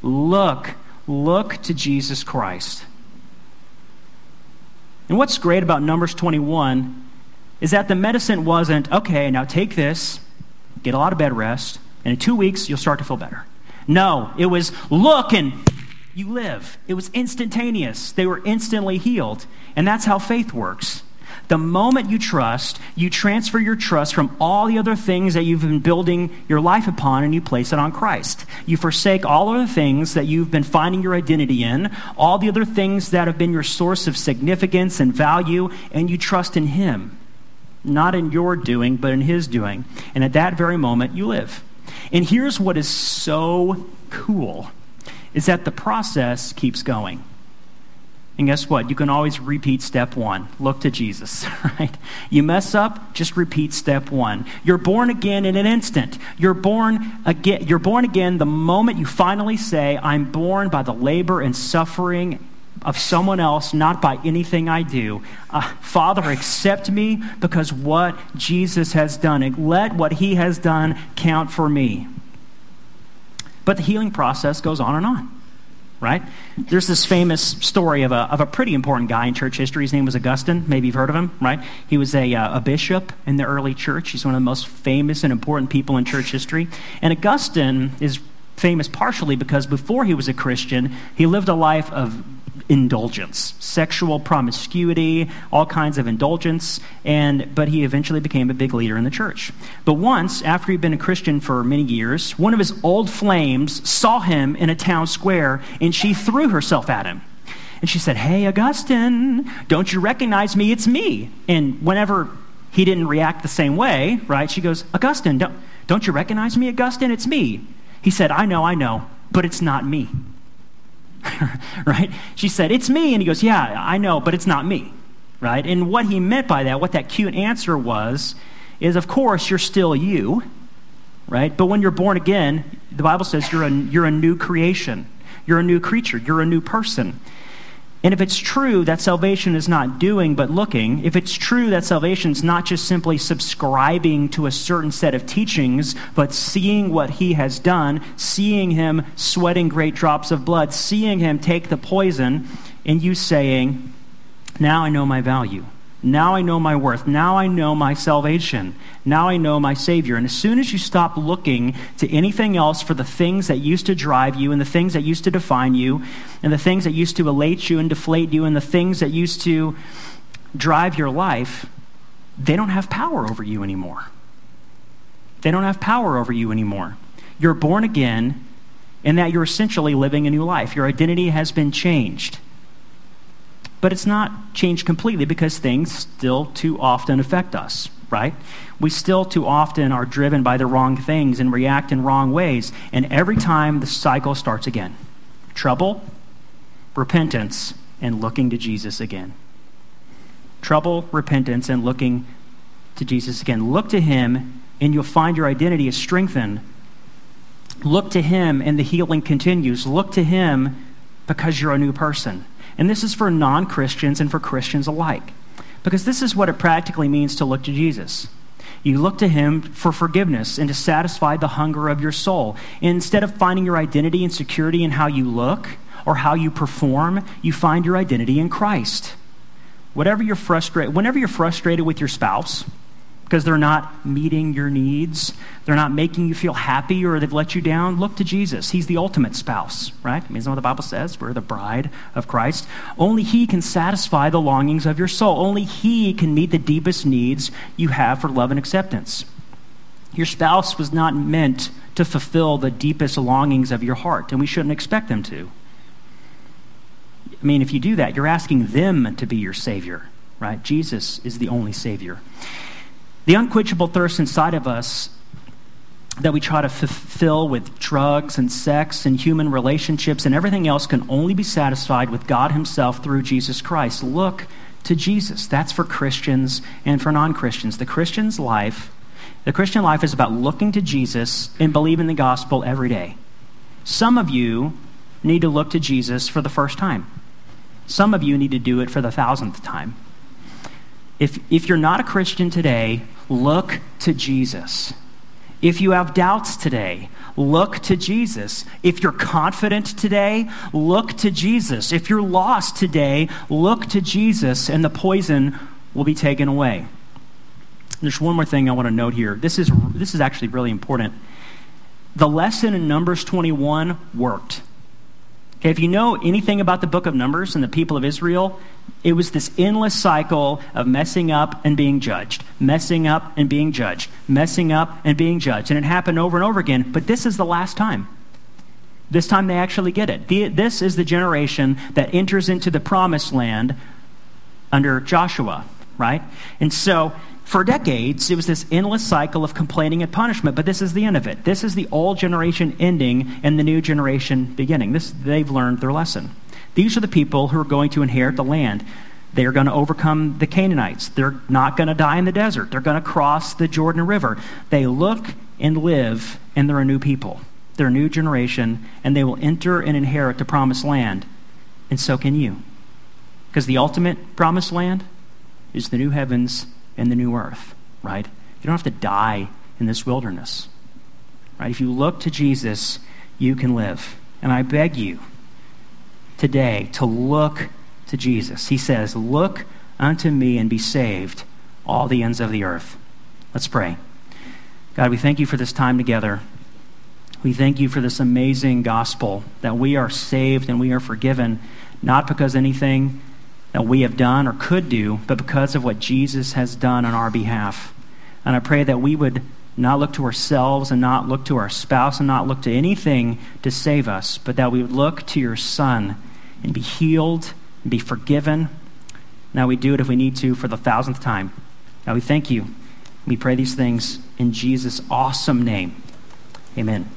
look, look to Jesus Christ. And what's great about Numbers twenty-one is that the medicine wasn't, okay, now take this, get a lot of bed rest, and in two weeks you'll start to feel better. No, it was look and you live. It was instantaneous. They were instantly healed. And that's how faith works. The moment you trust, you transfer your trust from all the other things that you've been building your life upon, and you place it on Christ. You forsake all other things that you've been finding your identity in, all the other things that have been your source of significance and value, and you trust in him. Not in your doing, but in his doing. And at that very moment, you live. And here's what is so cool, is that the process keeps going. And guess what? You can always repeat step one. Look to Jesus, right? You mess up, just repeat step one. You're born again in an instant. You're born again, you're born again the moment you finally say, "I'm born by the labor and suffering of someone else, not by anything I do. Uh, Father, accept me because what Jesus has done, and let what he has done count for me." But the healing process goes on and on, right? There's this famous story of a, of a pretty important guy in church history. His name was Augustine. Maybe you've heard of him, right? He was a, uh, a bishop in the early church. He's one of the most famous and important people in church history. And Augustine is famous partially because before he was a Christian, he lived a life of indulgence, sexual promiscuity, all kinds of indulgence, and but he eventually became a big leader in the church. But once, after he'd been a Christian for many years, one of his old flames saw him in a town square, and she threw herself at him. And she said, "Hey, Augustine, don't you recognize me? It's me." And whenever he didn't react the same way, right, she goes, "Augustine, don't, don't you recognize me, Augustine? It's me." He said, "I know, I know, but it's not me." Right? She said, "It's me." And he goes, "Yeah, I know, but it's not me." Right? And what he meant by that, what that cute answer was, is of course you're still you, right? But when you're born again, the Bible says you're a, you're a new creation. You're a new creature. You're a new person. And if it's true that salvation is not doing but looking, if it's true that salvation is not just simply subscribing to a certain set of teachings, but seeing what he has done, seeing him sweating great drops of blood, seeing him take the poison, and you saying, "Now I know my value. Now I know my worth. Now I know my salvation. Now I know my Savior." And as soon as you stop looking to anything else for the things that used to drive you and the things that used to define you and the things that used to elate you and deflate you and the things that used to drive your life, they don't have power over you anymore. They don't have power over you anymore. You're born again, and that you're essentially living a new life. Your identity has been changed. But it's not changed completely because things still too often affect us, right? We still too often are driven by the wrong things and react in wrong ways. And every time the cycle starts again. Trouble, repentance, and looking to Jesus again. Trouble, repentance, and looking to Jesus again. Look to him and you'll find your identity is strengthened. Look to him and the healing continues. Look to him because you're a new person. And this is for non-Christians and for Christians alike, because this is what it practically means to look to Jesus. You look to him for forgiveness and to satisfy the hunger of your soul. And instead of finding your identity and security in how you look or how you perform, you find your identity in Christ. Whatever you're frustrated, whenever you're frustrated with your spouse because they're not meeting your needs, they're not making you feel happy, or they've let you down, look to Jesus. He's the ultimate spouse, right? I mean, isn't that what the Bible says? We're the bride of Christ. Only he can satisfy the longings of your soul. Only he can meet the deepest needs you have for love and acceptance. Your spouse was not meant to fulfill the deepest longings of your heart, and we shouldn't expect them to. I mean, if you do that, you're asking them to be your Savior, right? Jesus is the only Savior. The unquenchable thirst inside of us that we try to fulfill with drugs and sex and human relationships and everything else can only be satisfied with God himself through Jesus Christ. Look to Jesus. That's for Christians and for non-Christians. The Christian's life, the Christian life is about looking to Jesus and believing the gospel every day. Some of you need to look to Jesus for the first time. Some of you need to do it for the thousandth time. If, if you're not a Christian today, look to Jesus. If you have doubts today, look to Jesus. If you're confident today, look to Jesus. If you're lost today, look to Jesus, and the poison will be taken away. There's one more thing I want to note here. This is, this is actually really important. The lesson in Numbers twenty-one worked. Okay, if you know anything about the book of Numbers and the people of Israel, it was this endless cycle of messing up and being judged, messing up and being judged, messing up and being judged. And it happened over and over again, but this is the last time. This time they actually get it. The, this is the generation that enters into the promised land under Joshua, right? And so for decades, it was this endless cycle of complaining and punishment, but this is the end of it. This is the old generation ending and the new generation beginning. This, they've learned their lesson. These are the people who are going to inherit the land. They are going to overcome the Canaanites. They're not going to die in the desert. They're going to cross the Jordan River. They look and live, and they're a new people. They're a new generation, and they will enter and inherit the promised land. And so can you. Because the ultimate promised land is the new heavens and the new earth, right? You don't have to die in this wilderness, right? If you look to Jesus, you can live. And I beg you, today, to look to Jesus. He says, "Look unto me and be saved, all the ends of the earth." Let's pray. God, we thank you for this time together. We thank you for this amazing gospel that we are saved and we are forgiven, not because anything that we have done or could do, but because of what Jesus has done on our behalf. And I pray that we would not look to ourselves and not look to our spouse and not look to anything to save us, but that we would look to your Son and be healed and be forgiven. Now we do it if we need to for the thousandth time. Now we thank you. We pray these things in Jesus' awesome name. Amen.